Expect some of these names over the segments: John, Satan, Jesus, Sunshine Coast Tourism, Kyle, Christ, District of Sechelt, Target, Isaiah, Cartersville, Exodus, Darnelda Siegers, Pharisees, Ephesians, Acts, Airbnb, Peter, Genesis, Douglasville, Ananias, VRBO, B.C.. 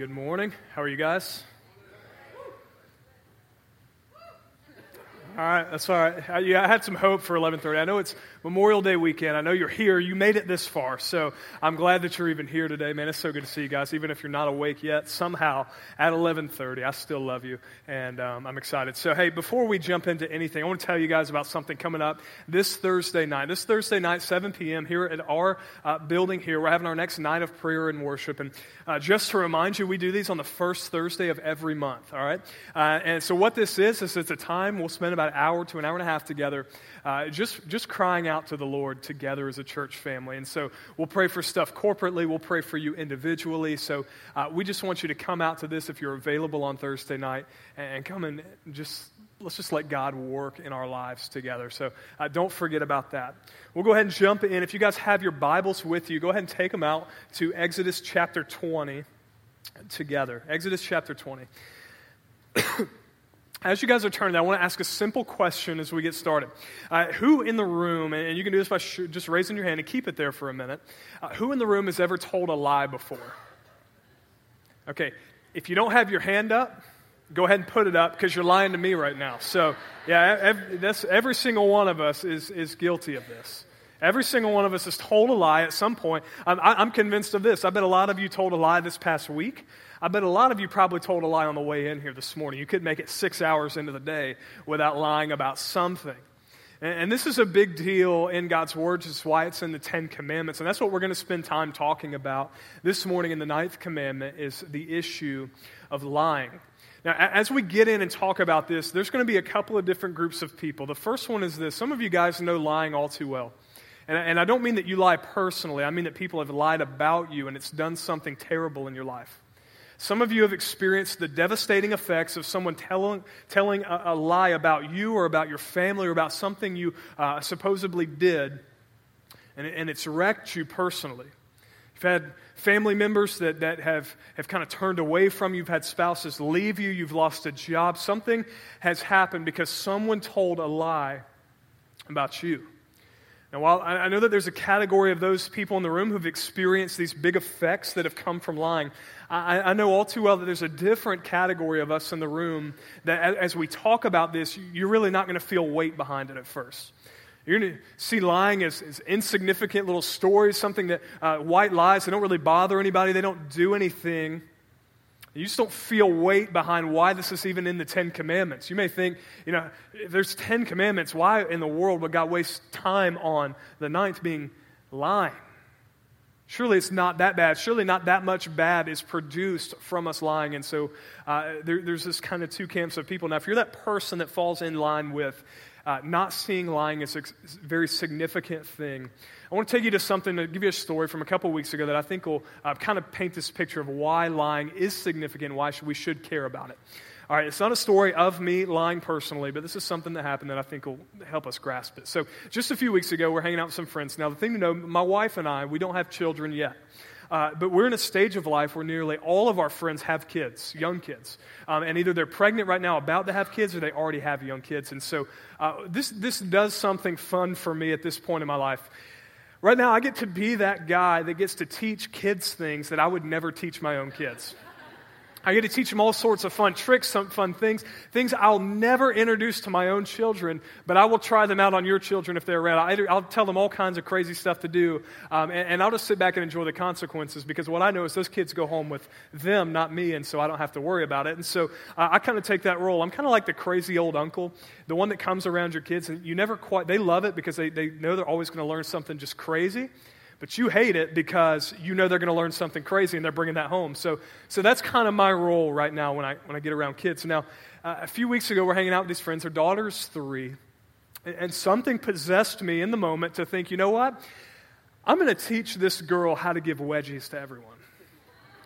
Good morning. How are you guys? All right, that's all right. I had some hope for 11:30. I know it's Memorial Day weekend. I know you're here. You made it this far, so I'm glad that you're even here today, man. It's so good to see you guys, even if you're not awake yet. Somehow, at 11:30, I still love you, and I'm excited. So, hey, before we jump into anything, I want to tell you guys about something coming up this Thursday night. This Thursday night, 7 p.m., here at our building here, we're having our next night of prayer and worship. And just to remind you, we do these on the first Thursday of every month, all right? And so what this is it's a time we'll spend about an hour to an hour and a half together, just crying out to the Lord together as a church family. And so we'll pray for stuff corporately. We'll pray for you individually. So we just want you to come out to this if you're available on Thursday night and come and just... let's just let God work in our lives together. So don't forget about that. We'll go ahead and jump in. If you guys have your Bibles with you, go ahead and take them out to Exodus chapter 20 together. Exodus chapter 20. As you guys are turning, I want to ask a simple question as we get started. Who in the room, and you can do this by just raising your hand and keep it there for a minute, who in the room has ever told a lie before? Okay, if you don't have your hand up, go ahead and put it up because you're lying to me right now. So, yeah, every single one of us is guilty of this. Every single one of us has told a lie at some point. I'm convinced of this. I bet a lot of you told a lie this past week. I bet a lot of you probably told a lie on the way in here this morning. You could make it 6 hours into the day without lying about something. And this is a big deal in God's Word, which is why it's in the Ten Commandments. And that's what we're going to spend time talking about this morning in the Ninth Commandment is the issue of lying. Now, as we get in and talk about this, there's going to be a couple of different groups of people. The first one is this. Some of you guys know lying all too well. And I don't mean that you lie personally. I mean that people have lied about you and it's done something terrible in your life. Some of you have experienced the devastating effects of someone telling a lie about you or about your family or about something you supposedly did, and it's wrecked you personally. You've had family members that have kind of turned away from you. You've had spouses leave you. You've lost a job. Something has happened because someone told a lie about you. Now, while I know that there's a category of those people in the room who've experienced these big effects that have come from lying, I know all too well that there's a different category of us in the room that as we talk about this, you're really not going to feel weight behind it at first. You're going to see lying as insignificant little stories, something that white lies, they don't really bother anybody, they don't do anything. You just don't feel weight behind why this is even in the Ten Commandments. You may think, if there's 10 commandments, why in the world would God waste time on the ninth being lying? Surely it's not that bad. Surely not that much bad is produced from us lying. And so there's this kind of two camps of people. Now, if you're that person that falls in line with not seeing lying as a very significant thing, I want to take you to something, to give you a story from a couple weeks ago that I think will kind of paint this picture of why lying is significant, why we should care about it. All right, it's not a story of me lying personally, but this is something that happened that I think will help us grasp it. So just a few weeks ago, we're hanging out with some friends. Now, the thing to know, my wife and I, we don't have children yet. But we're in a stage of life where nearly all of our friends have kids, young kids. And either they're pregnant right now, about to have kids, or they already have young kids. And so this does something fun for me at this point in my life. Right now, I get to be that guy that gets to teach kids things that I would never teach my own kids. I get to teach them all sorts of fun tricks, some fun things, things I'll never introduce to my own children, but I will try them out on your children if they're around. I'll tell them all kinds of crazy stuff to do, and I'll just sit back and enjoy the consequences because what I know is those kids go home with them, not me, and so I don't have to worry about it. And so I kind of take that role. I'm kind of like the crazy old uncle, the one that comes around your kids, and you never quite, they love it because they know they're always going to learn something just crazy. But you hate it because you know they're going to learn something crazy and they're bringing that home. So that's kind of my role right now when I get around kids. Now, a few weeks ago, we're hanging out with these friends. Their daughter's 3. And something possessed me in the moment to think, you know what? I'm going to teach this girl how to give wedgies to everyone.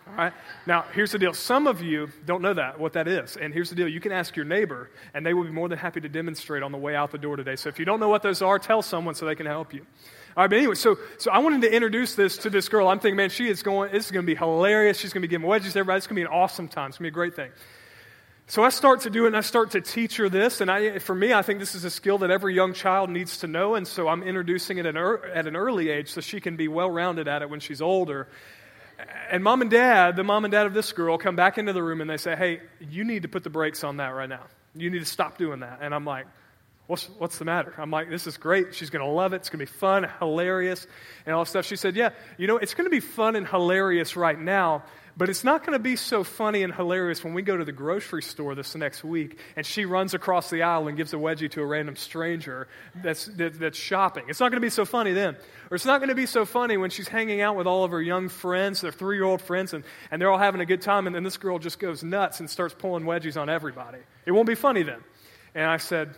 All right? Now, here's the deal. Some of you don't know what that is. And here's the deal. You can ask your neighbor, and they will be more than happy to demonstrate on the way out the door today. So if you don't know what those are, tell someone so they can help you. All right, but anyway, so I wanted to introduce this to this girl. I'm thinking, man, this is going to be hilarious. She's going to be giving wedges to everybody. It's going to be an awesome time. It's going to be a great thing. So I start to do it, and I start to teach her this. And I think this is a skill that every young child needs to know. And so I'm introducing it at an early age so she can be well-rounded at it when she's older. And mom and dad, the mom and dad of this girl, come back into the room and they say, hey, you need to put the brakes on that right now. You need to stop doing that. And I'm like, what's the matter? I'm like, this is great. She's going to love it. It's going to be fun, hilarious, and all that stuff. She said, yeah, it's going to be fun and hilarious right now, but it's not going to be so funny and hilarious when we go to the grocery store this next week and she runs across the aisle and gives a wedgie to a random stranger that's shopping. It's not going to be so funny then. Or it's not going to be so funny when she's hanging out with all of her young friends, their 3-year-old friends, and they're all having a good time, and then this girl just goes nuts and starts pulling wedgies on everybody. It won't be funny then. And I said,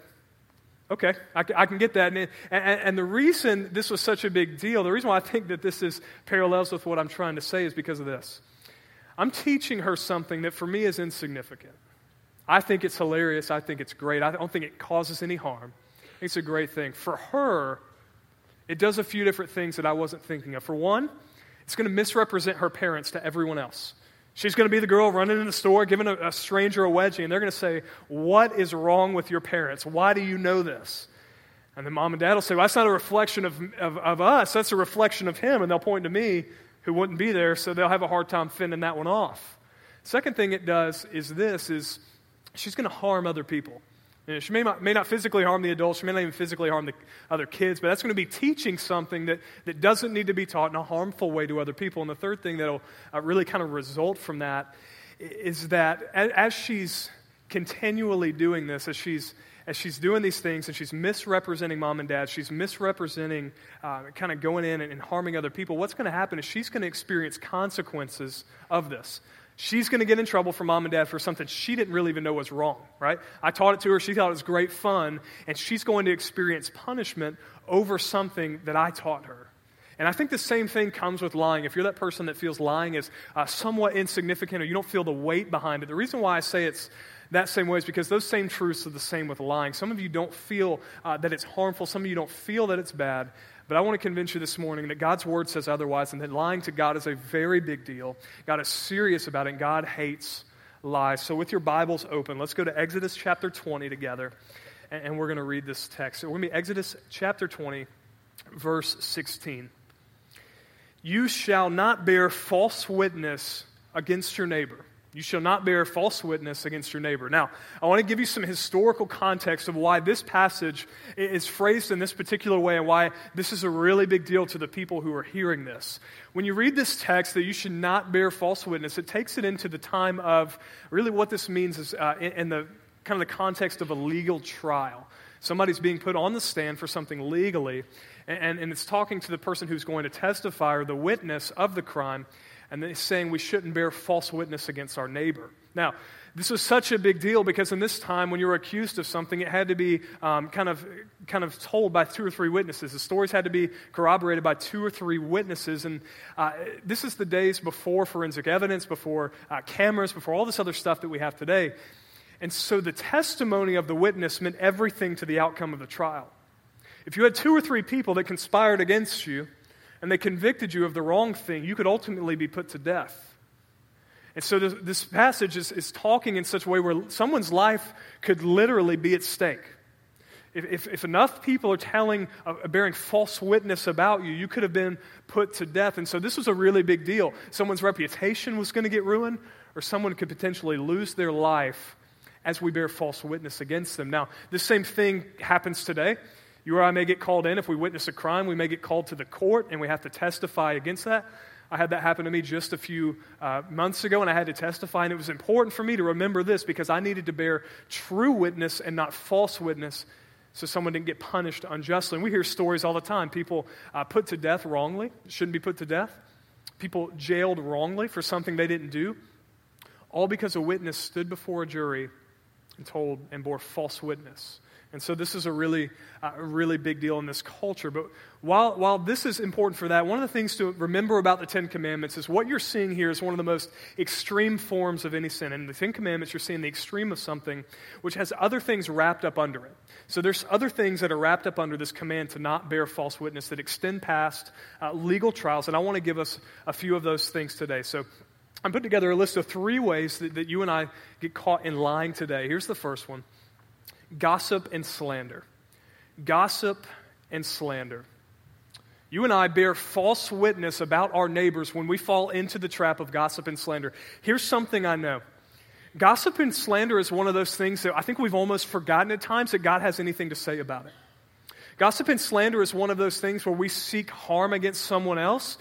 okay, I can get that. And the reason this was such a big deal, the reason why I think that this is parallels with what I'm trying to say is because of this. I'm teaching her something that for me is insignificant. I think it's hilarious. I think it's great. I don't think it causes any harm. I think it's a great thing. For her, it does a few different things that I wasn't thinking of. For one, it's going to misrepresent her parents to everyone else. She's going to be the girl running in the store, giving a stranger a wedgie, and they're going to say, what is wrong with your parents? Why do you know this? And then mom and dad will say, well, that's not a reflection of us. That's a reflection of him. And they'll point to me, who wouldn't be there, so they'll have a hard time fending that one off. Second thing it does is this, is she's going to harm other people. You know, she may not physically harm the adults. She may not even physically harm the other kids, but that's going to be teaching something that doesn't need to be taught in a harmful way to other people. And the third thing that will really kind of result from that is that as she's continually doing this, as she's doing these things and she's misrepresenting mom and dad, she's misrepresenting, kind of going in and harming other people, what's going to happen is she's going to experience consequences of this. She's going to get in trouble from mom and dad for something she didn't really even know was wrong, right? I taught it to her. She thought it was great fun, and she's going to experience punishment over something that I taught her. And I think the same thing comes with lying. If you're that person that feels lying is somewhat insignificant or you don't feel the weight behind it, the reason why I say it's that same way is because those same truths are the same with lying. Some of you don't feel that it's harmful. Some of you don't feel that it's bad. But I want to convince you this morning that God's word says otherwise, and that lying to God is a very big deal. God is serious about it, and God hates lies. So with your Bibles open, let's go to Exodus chapter 20 together, and we're going to read this text. So we're going to be Exodus chapter 20, verse 16. You shall not bear false witness against your neighbor. You shall not bear false witness against your neighbor. Now, I want to give you some historical context of why this passage is phrased in this particular way and why this is a really big deal to the people who are hearing this. When you read this text, that you should not bear false witness, it takes it into the time of, really what this means is in the kind of the context of a legal trial. Somebody's being put on the stand for something legally, and it's talking to the person who's going to testify or the witness of the crime. And then he's saying we shouldn't bear false witness against our neighbor. Now, this was such a big deal because in this time, when you were accused of something, it had to be kind of told by 2 or 3 witnesses. The stories had to be corroborated by 2 or 3 witnesses. And this is the days before forensic evidence, before cameras, before all this other stuff that we have today. And so the testimony of the witness meant everything to the outcome of the trial. If you had 2 or 3 people that conspired against you, and they convicted you of the wrong thing, you could ultimately be put to death. And so this passage is talking in such a way where someone's life could literally be at stake. If enough people are bearing false witness about you, you could have been put to death. And so this was a really big deal. Someone's reputation was going to get ruined, or someone could potentially lose their life as we bear false witness against them. Now, this same thing happens today. You or I may get called in. If we witness a crime, we may get called to the court, and we have to testify against that. I had that happen to me just a few months ago, and I had to testify, and it was important for me to remember this because I needed to bear true witness and not false witness so someone didn't get punished unjustly. And we hear stories all the time. People put to death wrongly, shouldn't be put to death. People jailed wrongly for something they didn't do, all because a witness stood before a jury and told and bore false witness. And so this is a really big deal in this culture. But while this is important for that, one of the things to remember about the Ten Commandments is what you're seeing here is one of the most extreme forms of any sin. In the Ten Commandments, you're seeing the extreme of something which has other things wrapped up under it. So there's other things that are wrapped up under this command to not bear false witness that extend past legal trials. And I want to give us a few of those things today. So I put together a list of 3 ways that you and I get caught in lying today. Here's the first one. Gossip and slander. Gossip and slander. You and I bear false witness about our neighbors when we fall into the trap of gossip and slander. Here's something I know. Gossip and slander is one of those things that I think we've almost forgotten at times that God has anything to say about it. Gossip and slander is one of those things where we seek harm against someone else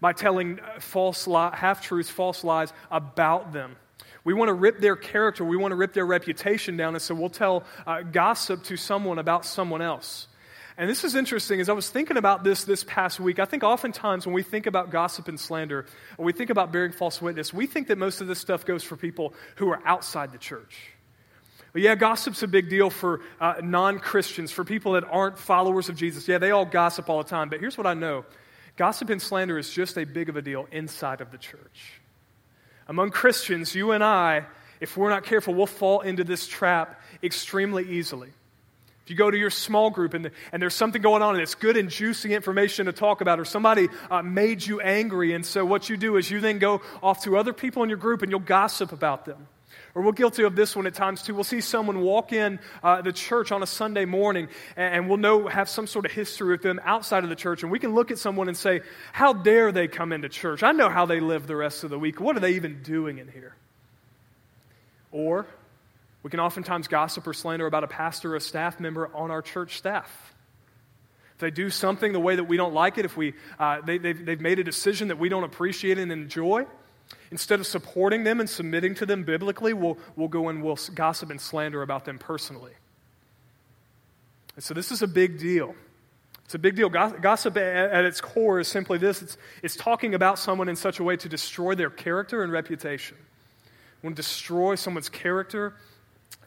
by telling half-truths, false lies about them. We want to rip their character, we want to rip their reputation down, and so we'll tell gossip to someone about someone else. And this is interesting. As I was thinking about this past week, I think oftentimes when we think about gossip and slander, or we think about bearing false witness, we think that most of this stuff goes for people who are outside the church. But yeah, gossip's a big deal for non-Christians, for people that aren't followers of Jesus. Yeah, they all gossip all the time, but here's what I know. Gossip and slander is just as big of a deal inside of the church. Among Christians, you and I, if we're not careful, we'll fall into this trap extremely easily. You go to your small group and there's something going on and it's good and juicy information to talk about, or somebody made you angry, and so what you do is you then go off to other people in your group and you'll gossip about them. Or we're guilty of this one at times too. We'll see someone walk in the church on a Sunday morning and we'll have some sort of history with them outside of the church, and we can look at someone and say, how dare they come into church? I know how they live the rest of the week. What are they even doing in here? Or we can oftentimes gossip or slander about a pastor or a staff member on our church staff. If they do something the way that we don't like it, if they've made a decision that we don't appreciate and enjoy, instead of supporting them and submitting to them biblically, we'll go and we'll gossip and slander about them personally. And so this is a big deal. It's a big deal. Gossip at its core is simply this. It's talking about someone in such a way to destroy their character and reputation. We want to destroy someone's character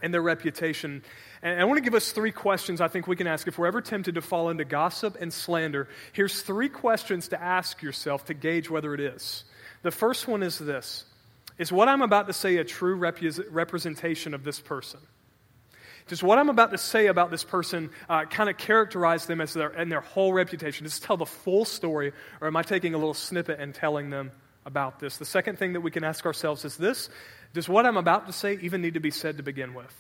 and their reputation. And I want to give us three questions I think we can ask. If we're ever tempted to fall into gossip and slander, here's three questions to ask yourself to gauge whether it is. The first one is this. Is what I'm about to say a true representation of this person? Does what I'm about to say about this person kind of characterize them as their whole reputation? Does it tell the full story, or am I taking a little snippet and telling them about this? The second thing that we can ask ourselves is this. Does what I'm about to say even need to be said to begin with?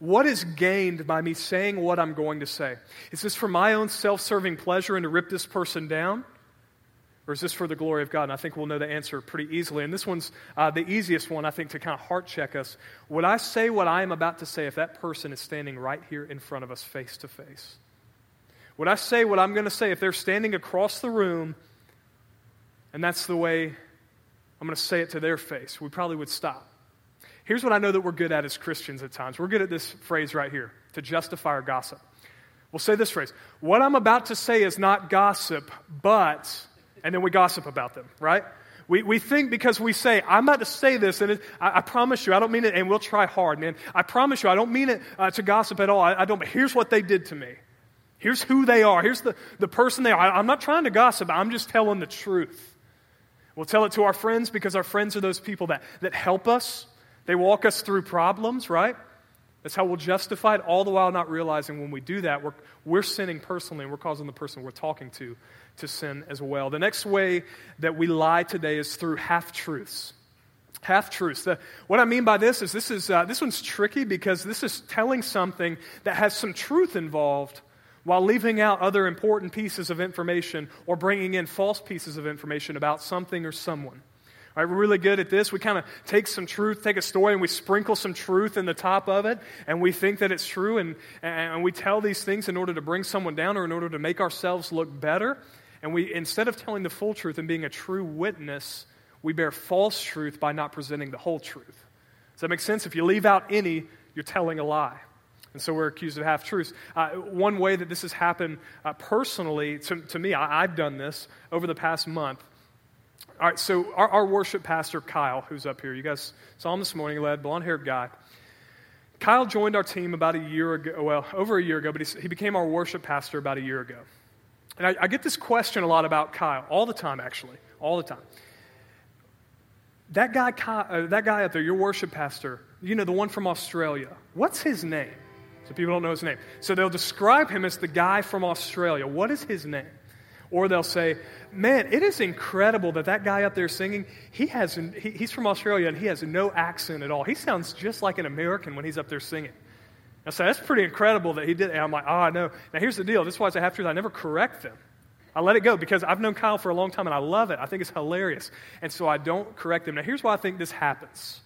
What is gained by me saying what I'm going to say? Is this for my own self-serving pleasure and to rip this person down? Or is this for the glory of God? And I think we'll know the answer pretty easily. And this one's the easiest one, I think, to kind of heart check us. Would I say what I am about to say if that person is standing right here in front of us face to face? Would I say what I'm going to say if they're standing across the room and that's the way I'm going to say it to their face? We probably would stop. Here's what I know that we're good at as Christians at times. We're good at this phrase right here, to justify our gossip. We'll say this phrase, what I'm about to say is not gossip, but, and then we gossip about them, right? We think because we say, I'm about to say this, and I promise you, I don't mean it, and we'll try hard, man. I promise you, I don't mean it to gossip at all. I don't, but here's what they did to me. Here's who they are. Here's the person they are. I'm not trying to gossip. I'm just telling the truth. We'll tell it to our friends because our friends are those people that help us. They walk us through problems, right? That's how we'll justify it, all the while not realizing when we do that, we're sinning personally, and we're causing the person we're talking to sin as well. The next way that we lie today is through half-truths. Half-truths. What I mean by this is this one's tricky because this is telling something that has some truth involved, while leaving out other important pieces of information or bringing in false pieces of information about something or someone. All right, we're really good at this. We kind of take some truth, take a story, and we sprinkle some truth in the top of it, and we think that it's true, and we tell these things in order to bring someone down or in order to make ourselves look better. And we, instead of telling the full truth and being a true witness, we bear false truth by not presenting the whole truth. Does that make sense? If you leave out any, you're telling a lie. And so we're accused of half-truths. One way that this has happened personally to me, I've done this over the past month. All right, so our worship pastor, Kyle, who's up here, you guys saw him this morning, led blonde-haired guy. Kyle joined our team about over a year ago, but he became our worship pastor about a year ago. And I get this question a lot about Kyle, all the time. That guy up there, your worship pastor, you know, the one from Australia, what's his name? So people don't know his name. So they'll describe him as the guy from Australia. What is his name? Or they'll say, man, it is incredible that guy up there singing, he's from Australia and he has no accent at all. He sounds just like an American when he's up there singing. I say, that's pretty incredible that he did it. And I'm like, oh, I know. Now here's the deal. This is why it's a half-truth. I never correct them. I let it go because I've known Kyle for a long time and I love it. I think it's hilarious. And so I don't correct him. Now, here's why I think this happens.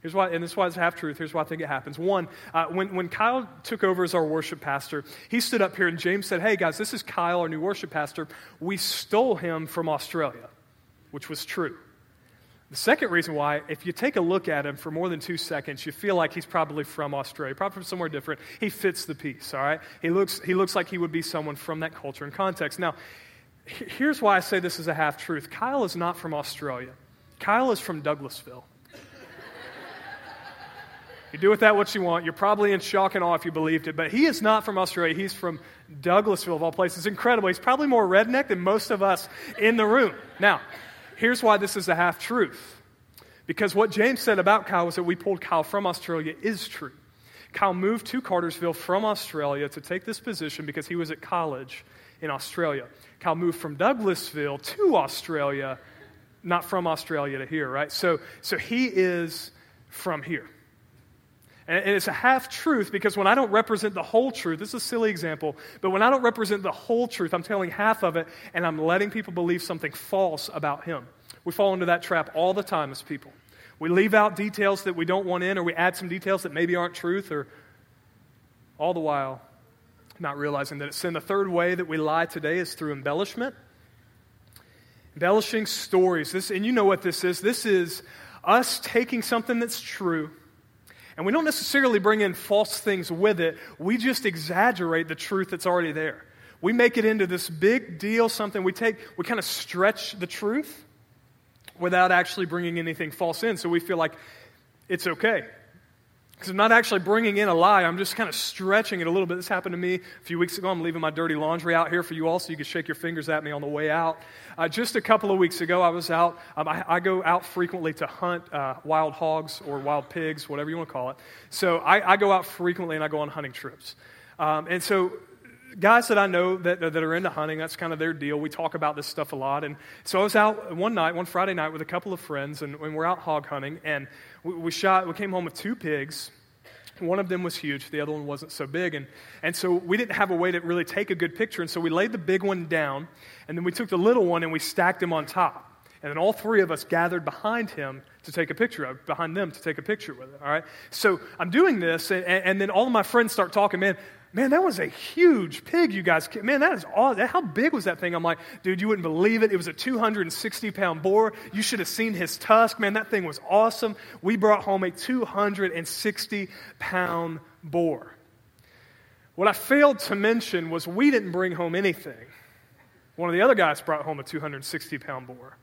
Here's why, and this is why it's half-truth. Here's why I think it happens. One, when Kyle took over as our worship pastor, he stood up here and James said, hey, guys, this is Kyle, our new worship pastor. We stole him from Australia, which was true. The second reason why, if you take a look at him for more than 2 seconds, you feel like he's probably from Australia, probably from somewhere different. He fits the piece, all right? He looks like he would be someone from that culture and context. Now, here's why I say this is a half-truth. Kyle is not from Australia. Kyle is from Douglasville. You do with that what you want. You're probably in shock and awe if you believed it, but he is not from Australia. He's from Douglasville, of all places. Incredible. He's probably more redneck than most of us in the room. Now, here's why this is a half-truth. Because what James said about Kyle was that we pulled Kyle from Australia is true. Kyle moved to Cartersville from Australia to take this position because he was at college in Australia. Kyle moved from Douglasville to Australia, not from Australia to here, right? So he is from here. And it's a half-truth because when I don't represent the whole truth, this is a silly example, but when I don't represent the whole truth, I'm telling half of it, and I'm letting people believe something false about him. We fall into that trap all the time as people. We leave out details that we don't want in, or we add some details that maybe aren't truth, or all the while not realizing that it's sin. The third way that we lie today is through embellishment. Embellishing stories. This, and you know what this is. This is us taking something that's true, and we don't necessarily bring in false things with it. We just exaggerate the truth that's already there. We make it into this big deal, something we kind of stretch the truth without actually bringing anything false in. So we feel like it's okay. Because I'm not actually bringing in a lie. I'm just kind of stretching it a little bit. This happened to me a few weeks ago. I'm leaving my dirty laundry out here for you all so you can shake your fingers at me on the way out. Just a couple of weeks ago, I was out. I go out frequently to hunt wild hogs or wild pigs, whatever you want to call it. So I go out frequently and I go on hunting trips. And so guys that I know that are into hunting, that's kind of their deal. We talk about this stuff a lot. And so I was out one Friday night with a couple of friends, and we're out hog hunting. And we came home with 2 pigs. One of them was huge. The other one wasn't so big. And so we didn't have a way to really take a good picture. And so we laid the big one down, and then we took the little one and we stacked him on top. And then all 3 of us gathered behind them to take a picture with it, all right? So I'm doing this, and then all of my friends start talking, man, that was a huge pig, you guys. Man, that is awesome. How big was that thing? I'm like, dude, you wouldn't believe it. It was a 260-pound boar. You should have seen his tusk. Man, that thing was awesome. We brought home a 260-pound boar. What I failed to mention was we didn't bring home anything. One of the other guys brought home a 260-pound boar.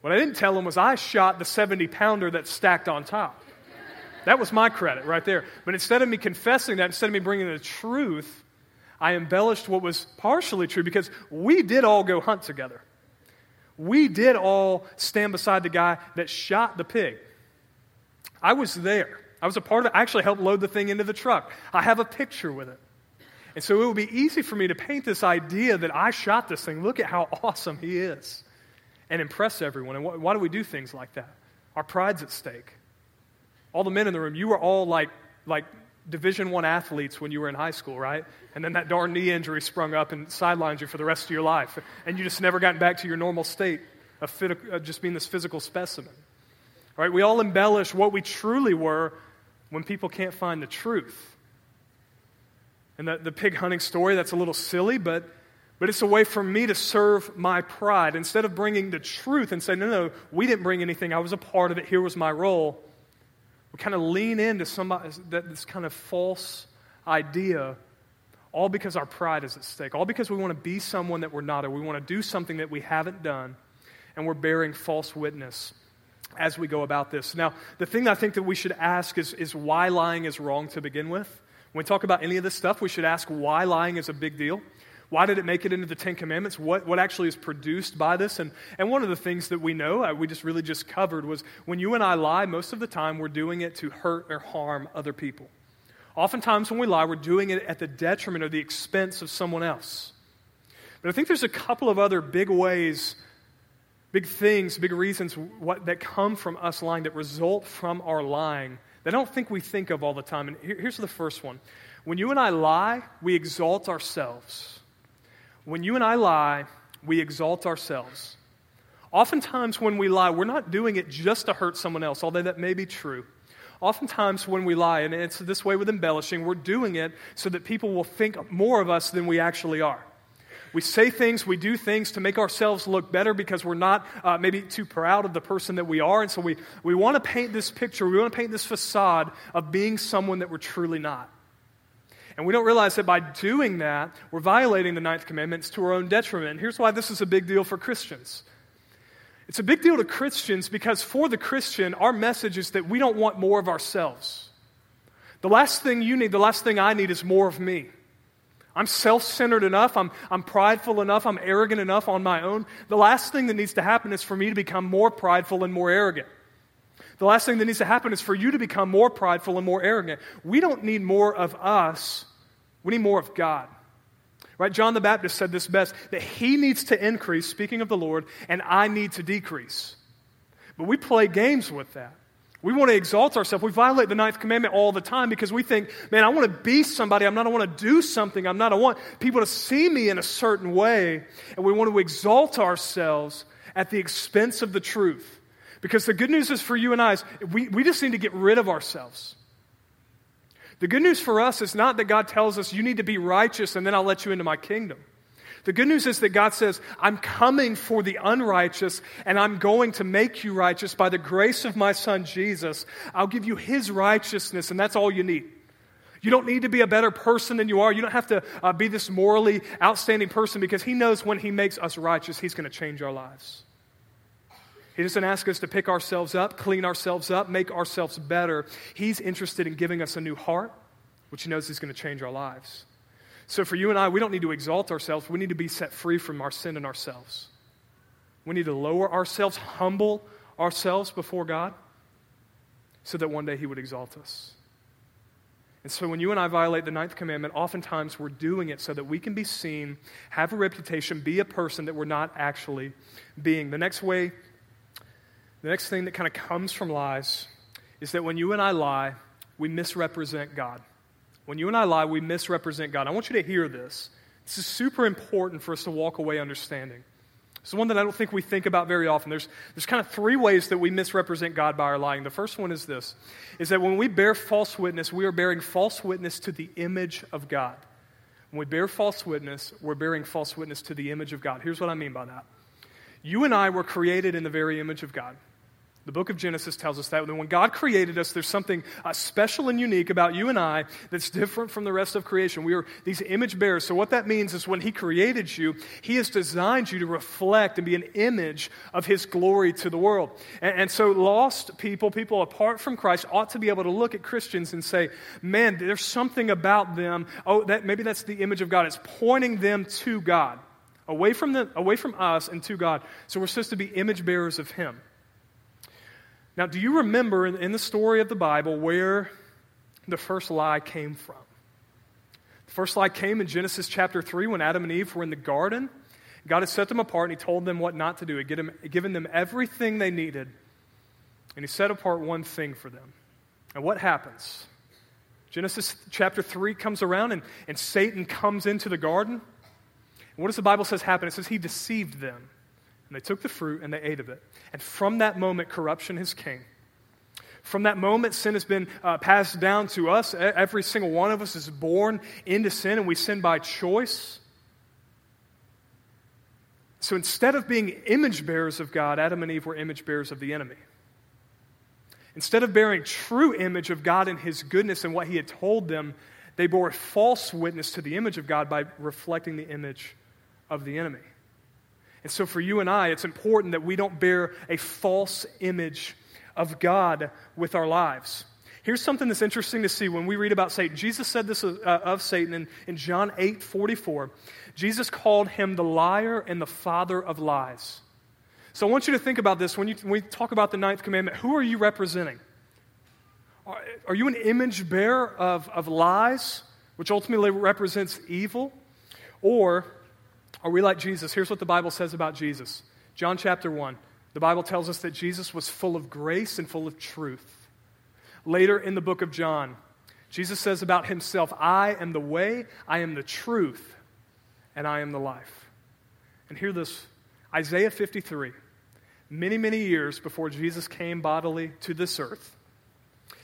What I didn't tell him was I shot the 70-pounder that's stacked on top. That was my credit right there. But instead of me confessing that, instead of me bringing the truth, I embellished what was partially true because we did all go hunt together. We did all stand beside the guy that shot the pig. I was there. I was a part of it. I actually helped load the thing into the truck. I have a picture with it. And so it would be easy for me to paint this idea that I shot this thing. Look at how awesome he is. And impress everyone. And why do we do things like that? Our pride's at stake. All the men in the room, you were all like Division I athletes when you were in high school, right? And then that darn knee injury sprung up and sidelined you for the rest of your life. And you just never gotten back to your normal state of just being this physical specimen. All right? We all embellish what we truly were when people can't find the truth. And the pig hunting story, that's a little silly, but it's a way for me to serve my pride. Instead of bringing the truth and saying, no, we didn't bring anything. I was a part of it. Here was my role. We kind of lean into this kind of false idea, all because our pride is at stake, all because we want to be someone that we're not, or we want to do something that we haven't done, and we're bearing false witness as we go about this. Now, the thing I think that we should ask is why lying is wrong to begin with. When we talk about any of this stuff, we should ask why lying is a big deal. Why did it make it into the 10 Commandments? What actually is produced by this? And one of the things that we know, we just covered, was when you and I lie, most of the time we're doing it to hurt or harm other people. Oftentimes when we lie, we're doing it at the detriment or the expense of someone else. But I think there's a couple of other big ways, big things, big reasons that come from us lying, that result from our lying, that I don't think we think of all the time. And here's the first one. When you and I lie, we exalt ourselves. When you and I lie, we exalt ourselves. Oftentimes when we lie, we're not doing it just to hurt someone else, although that may be true. Oftentimes when we lie, and it's this way with embellishing, we're doing it so that people will think more of us than we actually are. We say things, we do things to make ourselves look better because we're not maybe too proud of the person that we are. And so we want to paint this picture, we want to paint this facade of being someone that we're truly not. And we don't realize that by doing that, we're violating the ninth commandment to our own detriment. And here's why this is a big deal for Christians. It's a big deal to Christians because for the Christian, our message is that we don't want more of ourselves. The last thing you need, the last thing I need is more of me. I'm self-centered enough, I'm prideful enough, I'm arrogant enough on my own. The last thing that needs to happen is for me to become more prideful and more arrogant. The last thing that needs to happen is for you to become more prideful and more arrogant. We don't need more of us, we need more of God. Right? John the Baptist said this best, that he needs to increase, speaking of the Lord, and I need to decrease. But we play games with that. We want to exalt ourselves. We violate the ninth commandment all the time because we think, man, I want to be somebody. I want to do something. I want people to see me in a certain way. And we want to exalt ourselves at the expense of the truth. Because the good news is for you and I is we just need to get rid of ourselves. The good news for us is not that God tells us you need to be righteous and then I'll let you into my kingdom. The good news is that God says, I'm coming for the unrighteous and I'm going to make you righteous by the grace of my son Jesus. I'll give you his righteousness and that's all you need. You don't need to be a better person than you are. You don't have to be this morally outstanding person because he knows when he makes us righteous, he's going to change our lives. He doesn't ask us to pick ourselves up, clean ourselves up, make ourselves better. He's interested in giving us a new heart, which he knows is going to change our lives. So for you and I, we don't need to exalt ourselves. We need to be set free from our sin and ourselves. We need to lower ourselves, humble ourselves before God so that one day he would exalt us. And so when you and I violate the ninth commandment, oftentimes we're doing it so that we can be seen, have a reputation, be a person that we're not actually being. The next thing that kind of comes from lies is that when you and I lie, we misrepresent God. When you and I lie, we misrepresent God. I want you to hear this. This is super important for us to walk away understanding. It's one that I don't think we think about very often. There's kind of three ways that we misrepresent God by our lying. The first one is this, is that when we bear false witness, we are bearing false witness to the image of God. When we bear false witness, we're bearing false witness to the image of God. Here's what I mean by that. You and I were created in the very image of God. The book of Genesis tells us that when God created us, there's something special and unique about you and I that's different from the rest of creation. We are these image bearers. So what that means is when he created you, he has designed you to reflect and be an image of his glory to the world. And so lost people, people apart from Christ, ought to be able to look at Christians and say, man, there's something about them. Oh, maybe that's the image of God. It's pointing them to God, away from us and to God. So we're supposed to be image bearers of him. Now, do you remember in the story of the Bible where the first lie came from? The first lie came in Genesis chapter 3 when Adam and Eve were in the garden. God had set them apart and he told them what not to do. He had given them everything they needed. And he set apart one thing for them. And what happens? Genesis chapter 3 comes around and Satan comes into the garden. And what does the Bible says happened? It says he deceived them. And they took the fruit and they ate of it. And from that moment, corruption has came. From that moment, sin has been passed down to us. Every single one of us is born into sin, and we sin by choice. So instead of being image bearers of God, Adam and Eve were image bearers of the enemy. Instead of bearing true image of God and his goodness and what he had told them, they bore false witness to the image of God by reflecting the image of the enemy. And so for you and I, it's important that we don't bear a false image of God with our lives. Here's something that's interesting to see when we read about Satan. Jesus said this of Satan in John 8:44. Jesus called him the liar and the father of lies. So I want you to think about this. When we talk about the ninth commandment, who are you representing? Are you an image bearer of lies, which ultimately represents evil? Or are we like Jesus? Here's what the Bible says about Jesus. John chapter 1, the Bible tells us that Jesus was full of grace and full of truth. Later in the book of John, Jesus says about himself, I am the way, I am the truth, and I am the life. And hear this, Isaiah 53, many, many years before Jesus came bodily to this earth,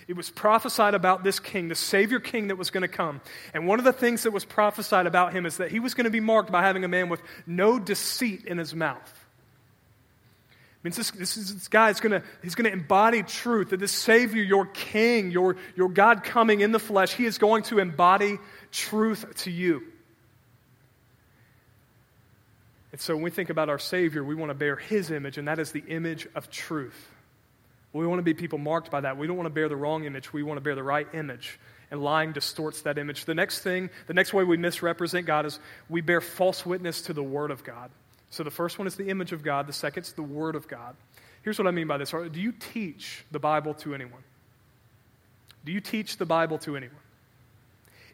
it was prophesied about this king, the Savior king that was going to come. And one of the things that was prophesied about him is that he was going to be marked by having a man with no deceit in his mouth. I mean, this guy is he's going to embody truth, that this Savior, your king, your God coming in the flesh, he is going to embody truth to you. And so when we think about our Savior, we want to bear his image, and that is the image of truth. We want to be people marked by that. We don't want to bear the wrong image. We want to bear the right image, and lying distorts that image. The next way we misrepresent God is we bear false witness to the Word of God. So the first one is the image of God. The second is the Word of God. Here's what I mean by this. Do you teach the Bible to anyone? Do you teach the Bible to anyone?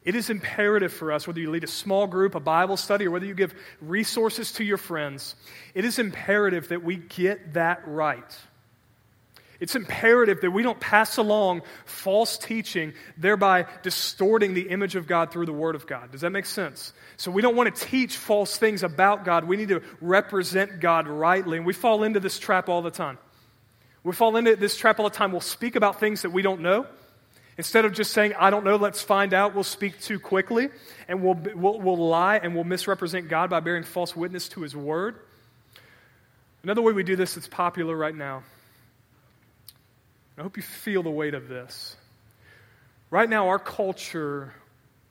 It is imperative for us, whether you lead a small group, a Bible study, or whether you give resources to your friends, it is imperative that we get that right. It's imperative that we don't pass along false teaching, thereby distorting the image of God through the Word of God. Does that make sense? So we don't want to teach false things about God. We need to represent God rightly. And we fall into this trap all the time. We'll speak about things that we don't know. Instead of just saying, I don't know, let's find out, we'll speak too quickly, and we'll lie and we'll misrepresent God by bearing false witness to His Word. Another way we do this that's popular right now, I hope you feel the weight of this. Right now, our culture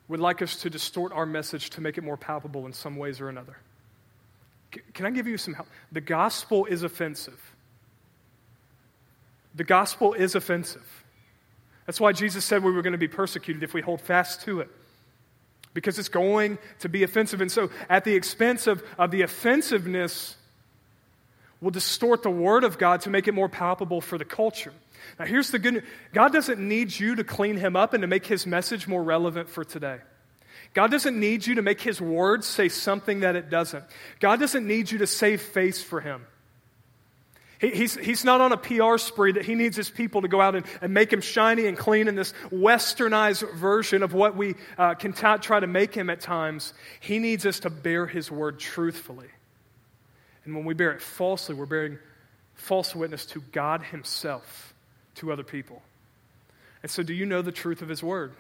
would like us to distort our message to make it more palpable in some ways or another. Can I give you some help? The gospel is offensive. The gospel is offensive. That's why Jesus said we were going to be persecuted if we hold fast to it, because it's going to be offensive. And so at the expense of the offensiveness, we'll distort the Word of God to make it more palpable for the culture. Now, here's the good news. God doesn't need you to clean Him up and to make His message more relevant for today. God doesn't need you to make His Word say something that it doesn't. God doesn't need you to save face for Him. He's not on a PR spree that He needs His people to go out and make Him shiny and clean in this westernized version of what we can try to make Him at times. He needs us to bear His Word truthfully. And when we bear it falsely, we're bearing false witness to God Himself, to other people. And so do you know the truth of His Word?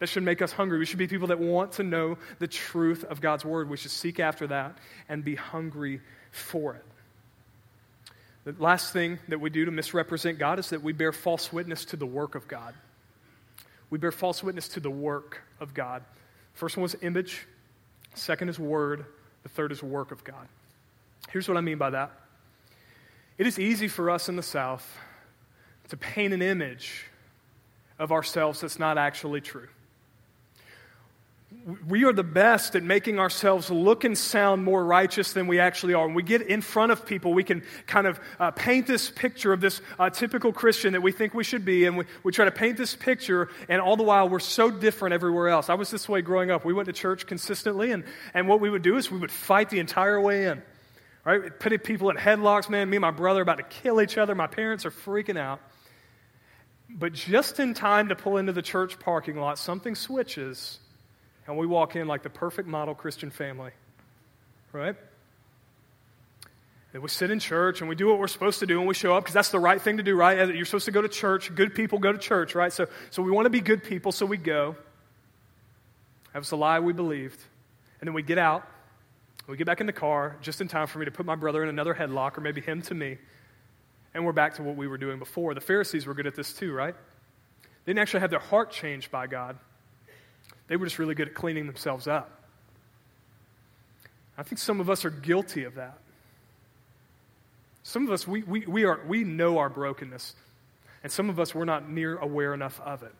That should make us hungry. We should be people that want to know the truth of God's Word. We should seek after that and be hungry for it. The last thing that we do to misrepresent God is that we bear false witness to the work of God. We bear false witness to the work of God. First one was image. Second is word. The third is work of God. Here's what I mean by that. It is easy for us in the South to paint an image of ourselves that's not actually true. We are the best at making ourselves look and sound more righteous than we actually are. When we get in front of people, we can kind of paint this picture of this typical Christian that we think we should be, and we try to paint this picture, and all the while we're so different everywhere else. I was this way growing up. We went to church consistently, and what we would do is we would fight the entire way in. Right? Putting people in headlocks, man. Me and my brother are about to kill each other. My parents are freaking out. But just in time to pull into the church parking lot, something switches, and we walk in like the perfect model Christian family, right? And we sit in church, and we do what we're supposed to do, and we show up, because that's the right thing to do, right? You're supposed to go to church. Good people go to church, right? So we want to be good people, so we go. That was the lie we believed. And then we get out. We get back in the car just in time for me to put my brother in another headlock, or maybe him to me, and we're back to what we were doing before. The Pharisees were good at this too, right? They didn't actually have their heart changed by God. They were just really good at cleaning themselves up. I think some of us are guilty of that. Some of us, we know our brokenness, and some of us, we're not near aware enough of it.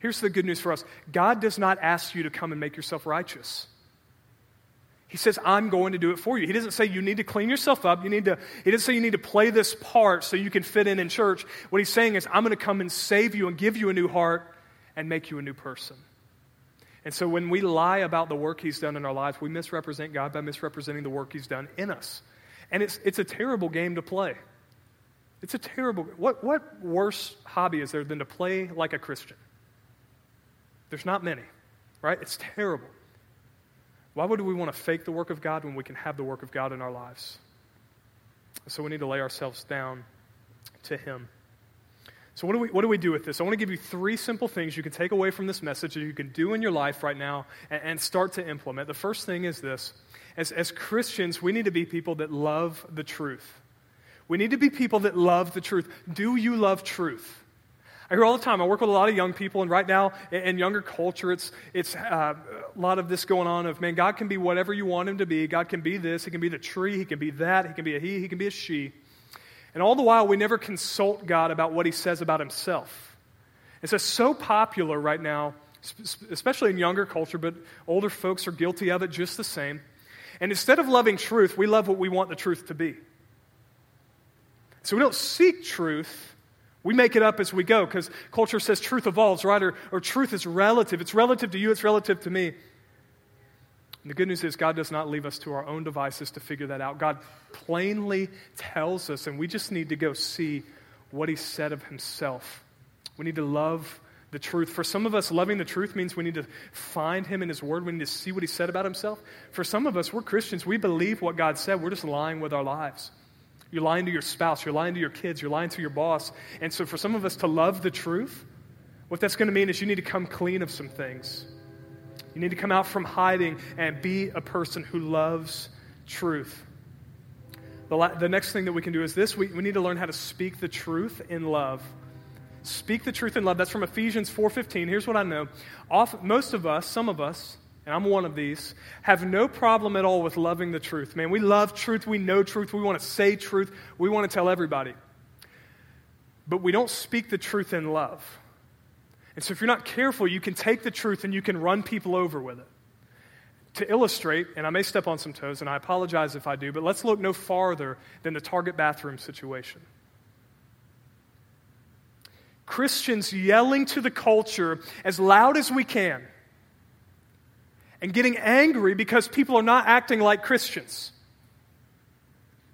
Here's the good news for us. God does not ask you to come and make yourself righteous. He says, I'm going to do it for you. He doesn't say you need to clean yourself up. He doesn't say you need to play this part so you can fit in church. What He's saying is, I'm going to come and save you and give you a new heart and make you a new person. And so when we lie about the work He's done in our lives, we misrepresent God by misrepresenting the work He's done in us. And it's a terrible game to play. It's a terrible game. What worse hobby is there than to play like a Christian? There's not many, right? It's terrible. Why would we want to fake the work of God when we can have the work of God in our lives? So we need to lay ourselves down to him. So what do we do with this? I want to give you three simple things you can take away from this message that you can do in your life right now and start to implement. The first thing is this. As Christians, we need to be people that love the truth. We need to be people that love the truth. Do you love truth? I hear all the time, I work with a lot of young people, and right now in younger culture, it's a lot of this going on of, man, God can be whatever you want him to be. God can be this, he can be the tree, he can be that, he can be a he can be a she. And all the while, we never consult God about what he says about himself. It's so popular right now, especially in younger culture, but older folks are guilty of it just the same. And instead of loving truth, we love what we want the truth to be. So we don't seek truth, we make it up as we go, because culture says truth evolves, right? Or truth is relative. It's relative to you, it's relative to me. And the good news is God does not leave us to our own devices to figure that out. God plainly tells us, and we just need to go see what he said of himself. We need to love the truth. For some of us, loving the truth means we need to find him in his word. We need to see what he said about himself. For some of us, we're Christians. We believe what God said. We're just lying with our lives. You're lying to your spouse, you're lying to your kids, you're lying to your boss. And so for some of us to love the truth, what that's going to mean is you need to come clean of some things. You need to come out from hiding and be a person who loves truth. The next thing that we can do is this. We need to learn how to speak the truth in love. Speak the truth in love. That's from Ephesians 4:15. Here's what I know. Most of us, some of us, and I'm one of these, have no problem at all with loving the truth. Man, we love truth, we know truth, we want to say truth, we want to tell everybody. But we don't speak the truth in love. And so if you're not careful, you can take the truth and you can run people over with it. To illustrate, and I may step on some toes, and I apologize if I do, but let's look no farther than the Target bathroom situation. Christians yelling to the culture as loud as we can, and getting angry because people are not acting like Christians.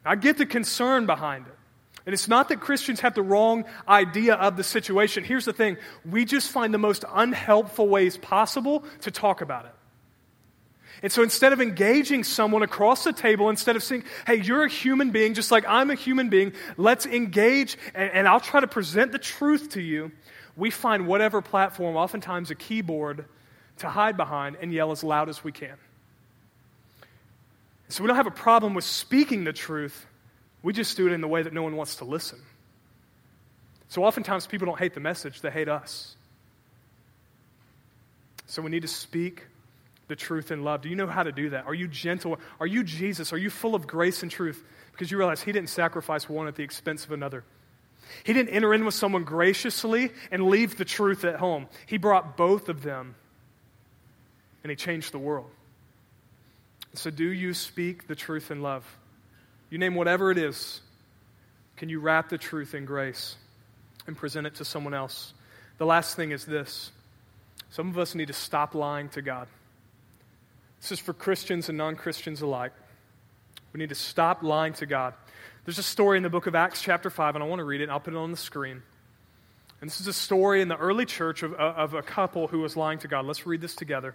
I get the concern behind it. And it's not that Christians have the wrong idea of the situation. Here's the thing. We just find the most unhelpful ways possible to talk about it. And so instead of engaging someone across the table, instead of saying, hey, you're a human being, just like I'm a human being, let's engage and I'll try to present the truth to you, we find whatever platform, oftentimes a keyboard, to hide behind and yell as loud as we can. So we don't have a problem with speaking the truth, we just do it in the way that no one wants to listen. So oftentimes people don't hate the message, they hate us. So we need to speak the truth in love. Do you know how to do that? Are you gentle? Are you Jesus? Are you full of grace and truth? Because you realize he didn't sacrifice one at the expense of another. He didn't enter in with someone graciously and leave the truth at home. He brought both of them. And he changed the world. So do you speak the truth in love? You name whatever it is. Can you wrap the truth in grace and present it to someone else? The last thing is this. Some of us need to stop lying to God. This is for Christians and non-Christians alike. We need to stop lying to God. There's a story in the book of Acts chapter 5, and I want to read it, and I'll put it on the screen. And this is a story in the early church of a couple who was lying to God. Let's read this together.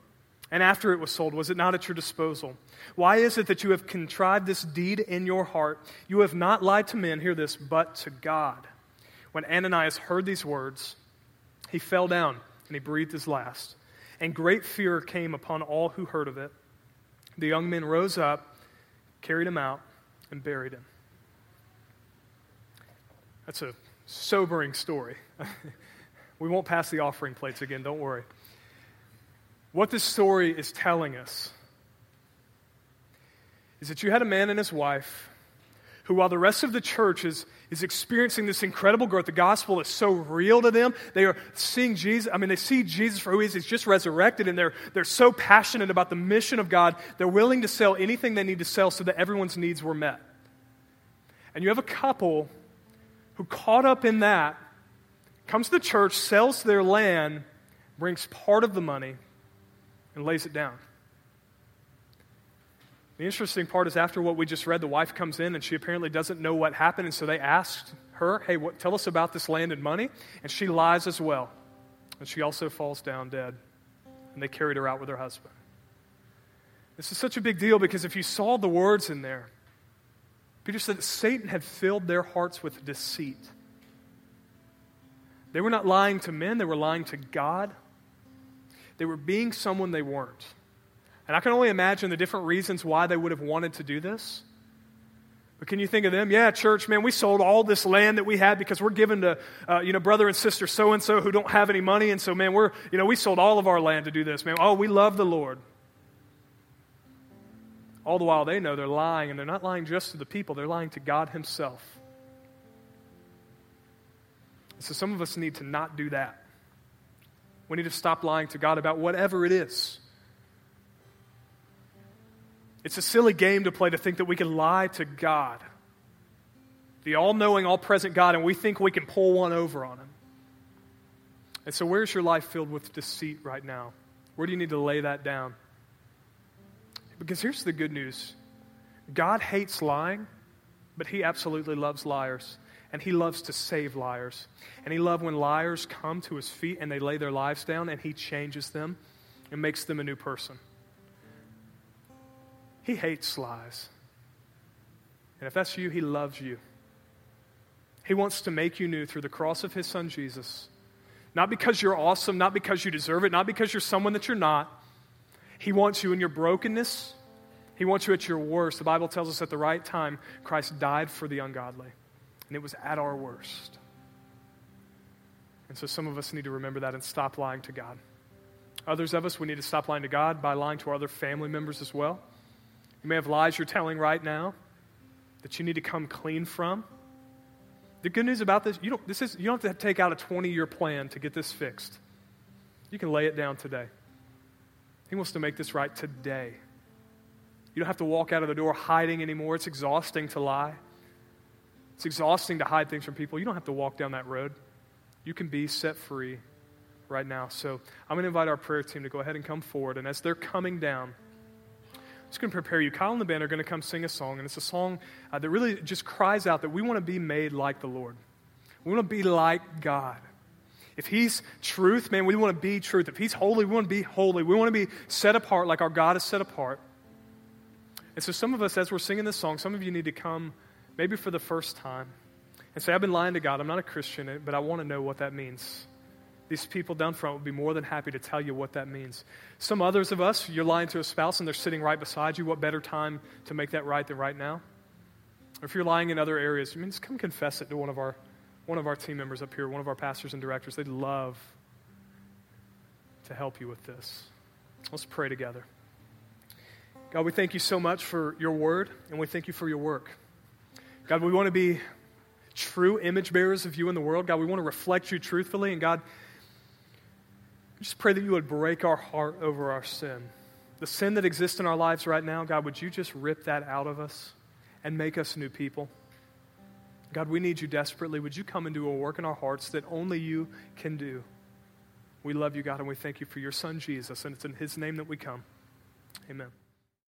And after it was sold, was it not at your disposal? Why is it that you have contrived this deed in your heart? You have not lied to men, hear this, but to God. When Ananias heard these words, he fell down and he breathed his last. And great fear came upon all who heard of it. The young men rose up, carried him out, and buried him. That's a sobering story. We won't pass the offering plates again, don't worry. What this story is telling us is that you had a man and his wife who, while the rest of the church is experiencing this incredible growth, the gospel is so real to them. They are seeing Jesus. I mean, they see Jesus for who he is. He's just resurrected, and they're so passionate about the mission of God. They're willing to sell anything they need to sell so that everyone's needs were met. And you have a couple who caught up in that comes to the church, sells their land, brings part of the money, and lays it down. The interesting part is after what we just read, the wife comes in and she apparently doesn't know what happened, and so they asked her, hey, tell us about this land and money, and she lies as well. And she also falls down dead, and they carried her out with her husband. This is such a big deal because if you saw the words in there, Peter said that Satan had filled their hearts with deceit. They were not lying to men, they were lying to God. They were being someone they weren't. And I can only imagine the different reasons why they would have wanted to do this. But can you think of them? Yeah, church, man, we sold all this land that we had because we're giving to, brother and sister so-and-so who don't have any money. And so, man, we sold all of our land to do this, man. Oh, we love the Lord. All the while they know they're lying, and they're not lying just to the people. They're lying to God himself. And so some of us need to not do that. We need to stop lying to God about whatever it is. It's a silly game to play to think that we can lie to God, the all-knowing, all-present God, and we think we can pull one over on him. And so where's your life filled with deceit right now? Where do you need to lay that down? Because here's the good news. God hates lying, but he absolutely loves liars, and he loves to save liars. And he loves when liars come to his feet and they lay their lives down, and he changes them and makes them a new person. He hates lies. And if that's you, he loves you. He wants to make you new through the cross of his son, Jesus. Not because you're awesome, not because you deserve it, not because you're someone that you're not. He wants you in your brokenness. He wants you at your worst. The Bible tells us at the right time, Christ died for the ungodly. And it was at our worst. And so some of us need to remember that and stop lying to God. Others of us, we need to stop lying to God by lying to our other family members as well. You may have lies you're telling right now that you need to come clean from. The good news about this, you don't have to take out a 20-year plan to get this fixed. You can lay it down today. He wants to make this right today. You don't have to walk out of the door hiding anymore. It's exhausting to lie. It's exhausting to hide things from people. You don't have to walk down that road. You can be set free right now. So I'm going to invite our prayer team to go ahead and come forward. And as they're coming down, it's going to prepare you. Kyle and the band are going to come sing a song, and it's a song that really just cries out that we want to be made like the Lord. We want to be like God. If he's truth, man, we want to be truth. If he's holy, we want to be holy. We want to be set apart like our God is set apart. And so some of us, as we're singing this song, some of you need to come maybe for the first time and say, I've been lying to God. I'm not a Christian, but I want to know what that means. These people down front would be more than happy to tell you what that means. Some others of us, you're lying to a spouse and they're sitting right beside you. What better time to make that right than right now? Or if you're lying in other areas, you mean just come confess it to one of our team members up here, one of our pastors and directors. They'd love to help you with this. Let's pray together. God, we thank you so much for your word, and we thank you for your work. God, we want to be true image bearers of you in the world. God, we want to reflect you truthfully, and God, I just pray that you would break our heart over our sin. The sin that exists in our lives right now, God, would you just rip that out of us and make us new people? God, we need you desperately. Would you come and do a work in our hearts that only you can do? We love you, God, and we thank you for your son, Jesus, and it's in his name that we come. Amen.